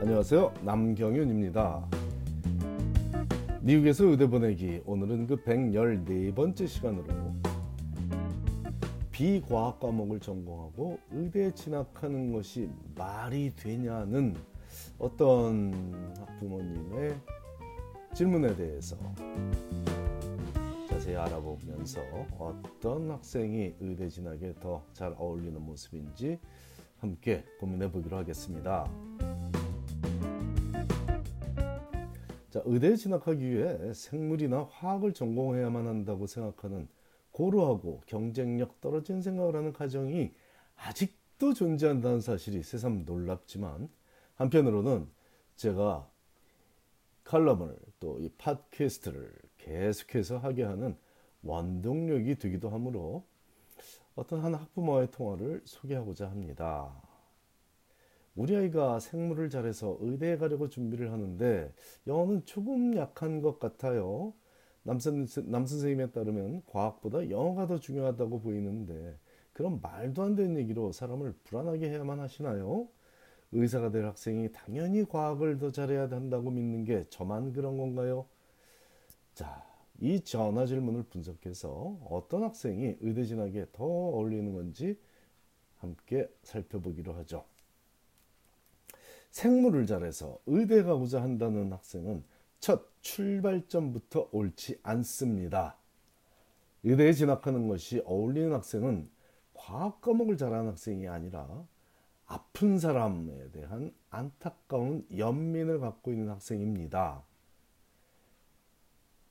안녕하세요, 남경윤입니다. 미국에서 의대 보내기, 오늘은 그 114번째 시간으로 비과학 과목을 전공하고 의대에 진학하는 것이 말이 되냐는 어떤 학부모님의 질문에 대해서 자세히 알아보면서 어떤 학생이 의대 진학에 더 잘 어울리는 모습인지 함께 고민해 보기로 하겠습니다. 자, 의대에 진학하기 위해 생물이나 화학을 전공해야만 한다고 생각하는 고루하고 경쟁력 떨어진 생각을 하는 가정이 아직도 존재한다는 사실이 새삼 놀랍지만, 한편으로는 제가 칼럼을 또 이 팟캐스트를 계속해서 하게 하는 원동력이 되기도 하므로 어떤 한 학부모와의 통화를 소개하고자 합니다. 우리 아이가 생물을 잘해서 의대에 가려고 준비를 하는데 영어는 조금 약한 것 같아요. 남 선생님에 따르면 과학보다 영어가 더 중요하다고 보이는데 그런 말도 안 되는 얘기로 사람을 불안하게 해야만 하시나요? 의사가 될 학생이 당연히 과학을 더 잘해야 한다고 믿는 게 저만 그런 건가요? 자, 이 전화 질문을 분석해서 어떤 학생이 의대 진학에 더 어울리는 건지 함께 살펴보기로 하죠. 생물을 잘해서 의대 가고자 한다는 학생은 첫 출발점부터 옳지 않습니다. 의대에 진학하는 것이 어울리는 학생은 과학 과목을 잘하는 학생이 아니라 아픈 사람에 대한 안타까운 연민을 갖고 있는 학생입니다.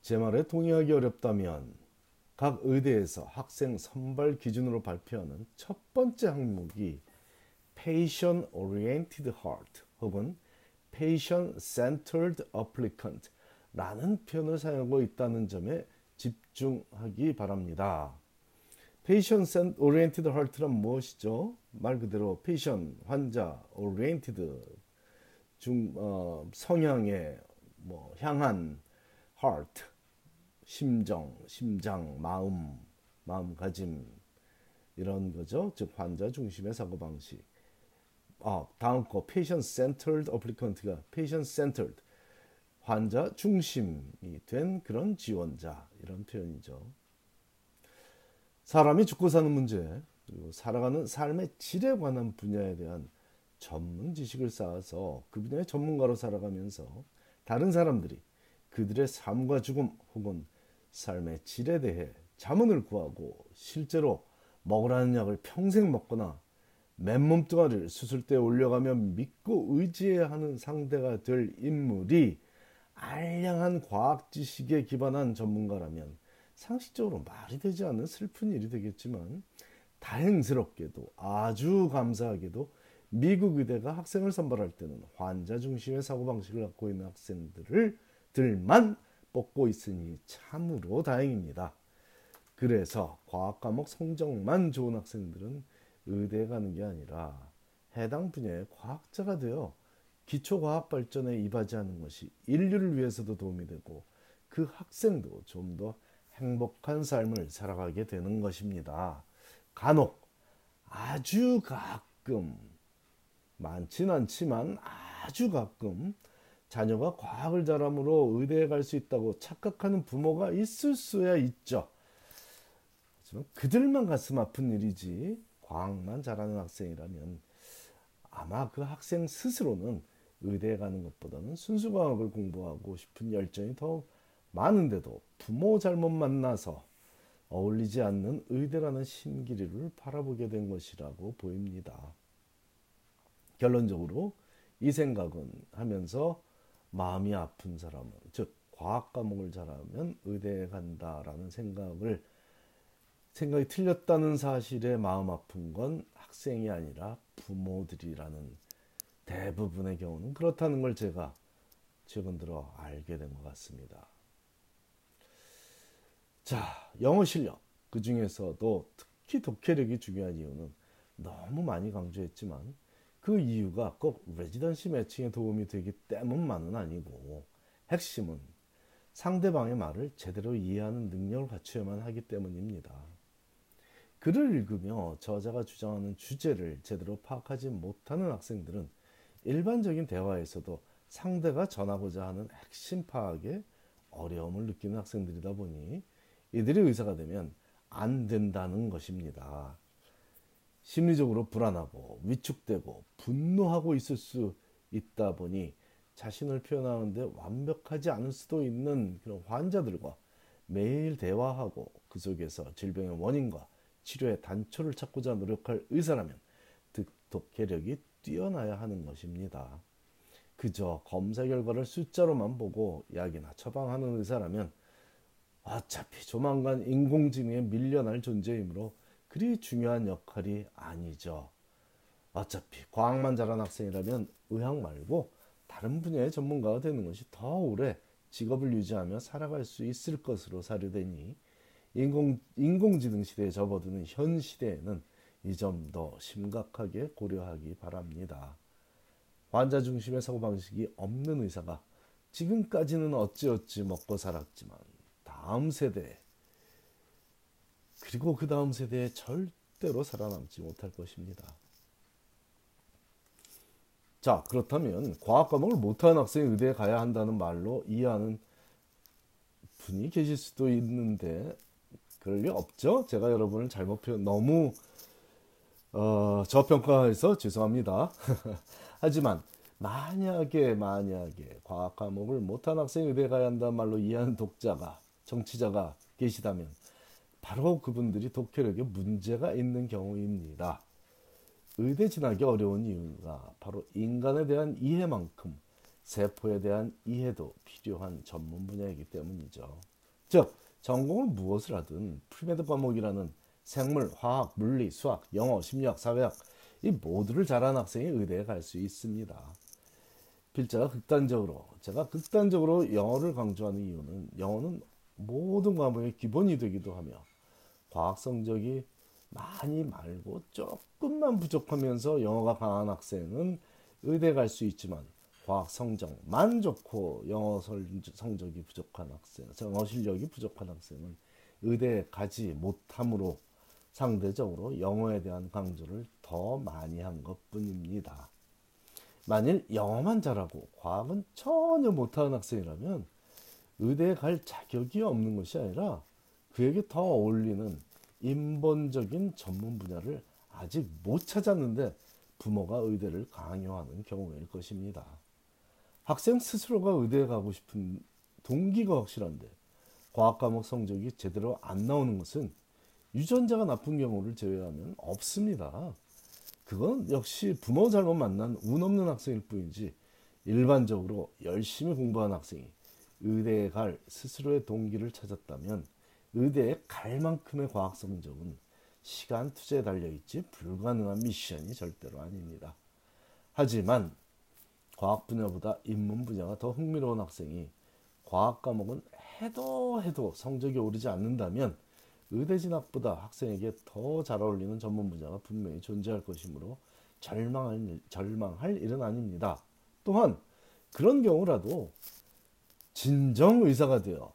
제 말에 동의하기 어렵다면 각 의대에서 학생 선발 기준으로 발표하는 첫 번째 항목이 Patient-Oriented Heart 혹은 Patient-Centered Applicant 라는 표현을 사용하고 있다는 점에 집중하기 바랍니다. Patient-Oriented Heart란 무엇이죠? 말 그대로 patient, 환자, oriented, 성향에 향한 heart, 심장, 마음, 마음가짐 이런 거죠. 즉 환자 중심의 사고방식. 다음 거 patient-centered applicant가 patient-centered, 환자 중심이 된 그런 지원자 이런 표현이죠. 사람이 죽고 사는 문제, 그리고 살아가는 삶의 질에 관한 분야에 대한 전문 지식을 쌓아서 그 분야의 전문가로 살아가면서 다른 사람들이 그들의 삶과 죽음 혹은 삶의 질에 대해 자문을 구하고 실제로 먹으라는 약을 평생 먹거나 맨몸뚱아리를 수술대에 올려가며 믿고 의지해야 하는 상대가 될 인물이 알량한 과학 지식에 기반한 전문가라면 상식적으로 말이 되지 않는 슬픈 일이 되겠지만, 다행스럽게도 아주 감사하게도 미국 의대가 학생을 선발할 때는 환자 중심의 사고방식을 갖고 있는 학생들만 뽑고 있으니 참으로 다행입니다. 그래서 과학 과목 성적만 좋은 학생들은 의대에 가는 게 아니라 해당 분야의 과학자가 되어 기초과학 발전에 이바지하는 것이 인류를 위해서도 도움이 되고 그 학생도 좀 더 행복한 삶을 살아가게 되는 것입니다. 간혹 아주 가끔, 많진 않지만 아주 가끔 자녀가 과학을 잘함으로 의대에 갈 수 있다고 착각하는 부모가 있을 수야 있죠. 하지만 그들만 가슴 아픈 일이지 과학만 잘하는 학생이라면 아마 그 학생 스스로는 의대에 가는 것보다는 순수과학을 공부하고 싶은 열정이 더 많은데도 부모 잘못 만나서 어울리지 않는 의대라는 신기루를 바라보게 된 것이라고 보입니다. 결론적으로 이 생각은 하면서 마음이 아픈 사람은, 즉 과학 과목을 잘하면 의대에 간다라는 생각이 틀렸다는 사실에 마음 아픈 건 학생이 아니라 부모들이라는, 대부분의 경우는 그렇다는 걸 제가 최근 들어 알게 된 것 같습니다. 자, 영어 실력, 그 중에서도 특히 독해력이 중요한 이유는 너무 많이 강조했지만 그 이유가 꼭 레지던시 매칭에 도움이 되기 때문만은 아니고, 핵심은 상대방의 말을 제대로 이해하는 능력을 갖춰야만 하기 때문입니다. 글을 읽으며 저자가 주장하는 주제를 제대로 파악하지 못하는 학생들은 일반적인 대화에서도 상대가 전하고자 하는 핵심 파악에 어려움을 느끼는 학생들이다 보니 이들이 의사가 되면 안 된다는 것입니다. 심리적으로 불안하고 위축되고 분노하고 있을 수 있다 보니 자신을 표현하는데 완벽하지 않을 수도 있는 그런 환자들과 매일 대화하고 그 속에서 질병의 원인과 치료의 단초를 찾고자 노력할 의사라면 독해력이 뛰어나야 하는 것입니다. 그저 검사 결과를 숫자로만 보고 약이나 처방하는 의사라면 어차피 조만간 인공지능에 밀려날 존재이므로 그리 중요한 역할이 아니죠. 어차피 과학만 잘한 학생이라면 의학 말고 다른 분야의 전문가가 되는 것이 더 오래 직업을 유지하며 살아갈 수 있을 것으로 사료되니 인공지능 시대에 접어드는 현 시대에는 이 점 더 심각하게 고려하기 바랍니다. 환자 중심의 사고방식이 없는 의사가 지금까지는 어찌어찌 먹고 살았지만 다음 세대 그리고 그 다음 세대에 절대로 살아남지 못할 것입니다. 자, 그렇다면 과학 과목을 못하는 학생이 의대에 가야 한다는 말로 이해하는 분이 계실 수도 있는데 그럴 리 없죠. 제가 여러분을 잘못 너무 저평가해서 죄송합니다. 하지만 만약에 과학 과목을 못한 학생이 의대에 가야 한다는 말로 이해하는 독자가 정치자가 계시다면 바로 그분들이 독해력에 문제가 있는 경우입니다. 의대 진학이 어려운 이유가 바로 인간에 대한 이해만큼 세포에 대한 이해도 필요한 전문 분야이기 때문이죠. 즉 전공을 무엇을 하든 프리메드 과목이라는 생물, 화학, 물리, 수학, 영어, 심리학, 사회학 이 모두를 잘하는 학생이 의대에 갈 수 있습니다. 제가 극단적으로 영어를 강조하는 이유는 영어는 모든 과목의 기본이 되기도 하며 과학 성적이 많이 말고 조금만 부족하면서 영어가 강한 학생은 의대에 갈 수 있지만 과학 성적만 좋고 영어 성적이 부족한 학생, 영어 실력이 부족한 학생은 의대에 가지 못함으로 상대적으로 영어에 대한 강조를 더 많이 한 것뿐입니다. 만일 영어만 잘하고 과학은 전혀 못하는 학생이라면 의대에 갈 자격이 없는 것이 아니라 그에게 더 어울리는 인본적인 전문 분야를 아직 못 찾았는데 부모가 의대를 강요하는 경우일 것입니다. 학생 스스로가 의대에 가고 싶은 동기가 확실한데 과학 과목 성적이 제대로 안 나오는 것은 유전자가 나쁜 경우를 제외하면 없습니다. 그건 역시 부모 잘못 만난 운 없는 학생일 뿐이지 일반적으로 열심히 공부한 학생이 의대에 갈 스스로의 동기를 찾았다면 의대에 갈 만큼의 과학 성적은 시간 투자에 달려있지 불가능한 미션이 절대로 아닙니다. 하지만 과학 분야보다 인문 분야가 더 흥미로운 학생이 과학 과목은 해도 성적이 오르지 않는다면 의대 진학보다 학생에게 더 잘 어울리는 전문 분야가 분명히 존재할 것이므로 절망할 일은 아닙니다. 또한 그런 경우라도 진정 의사가 되어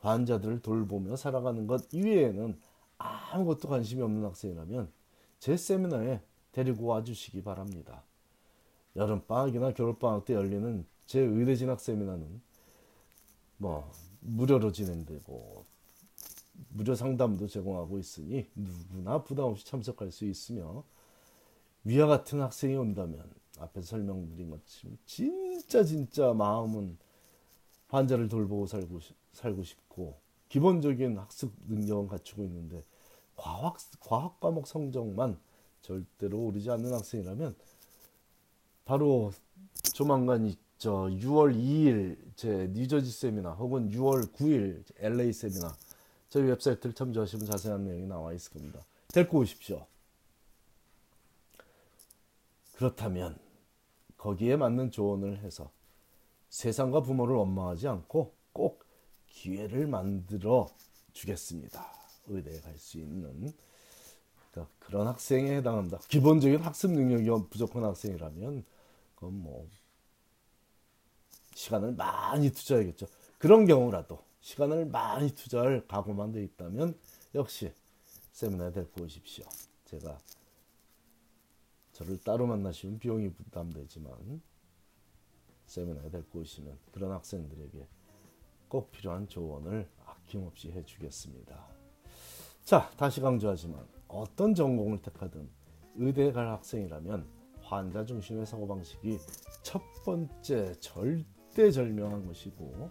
환자들을 돌보며 살아가는 것 이외에는 아무것도 관심이 없는 학생이라면 제 세미나에 데리고 와주시기 바랍니다. 여름방학이나 겨울방학 때 열리는 제 의대 진학 세미나는 무료로 진행되고 무료 상담도 제공하고 있으니 누구나 부담 없이 참석할 수 있으며 위와 같은 학생이 온다면 앞에서 설명드린 것처럼 진짜 마음은 환자를 돌보고 살고 싶고 기본적인 학습 능력은 갖추고 있는데 과학 과목 성적만 절대로 오르지 않는 학생이라면 바로 조만간 6월 2일 제 뉴저지 세미나 혹은 6월 9일 LA 세미나 저희 웹사이트를 참조하시면 자세한 내용이 나와 있을 겁니다. 데리고 오십시오. 그렇다면 거기에 맞는 조언을 해서 세상과 부모를 원망하지 않고 꼭 기회를 만들어 주겠습니다. 의대에 갈 수 있는 그런 학생에 해당합니다. 기본적인 학습 능력이 부족한 학생이라면 그건 시간을 많이 투자해야겠죠. 그런 경우라도 시간을 많이 투자할 각오만 돼 있다면 역시 세미나에 데리고 오십시오. 제가 저를 따로 만나시면 비용이 부담되지만 세미나에 데리고 오시는 그런 학생들에게 꼭 필요한 조언을 아낌없이 해주겠습니다. 자, 다시 강조하지만 어떤 전공을 택하든 의대에 갈 학생이라면 환자 중심의 사고방식이 첫 번째 절대절명한 것이고,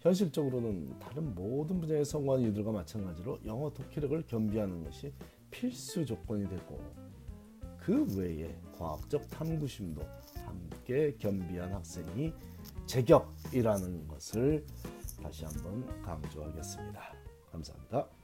현실적으로는 다른 모든 분야에 성공한 이들과 마찬가지로 영어 독해력을 겸비하는 것이 필수 조건이 되고, 그 외에 과학적 탐구심도 함께 겸비한 학생이 제격이라는 것을 다시 한번 강조하겠습니다. 감사합니다.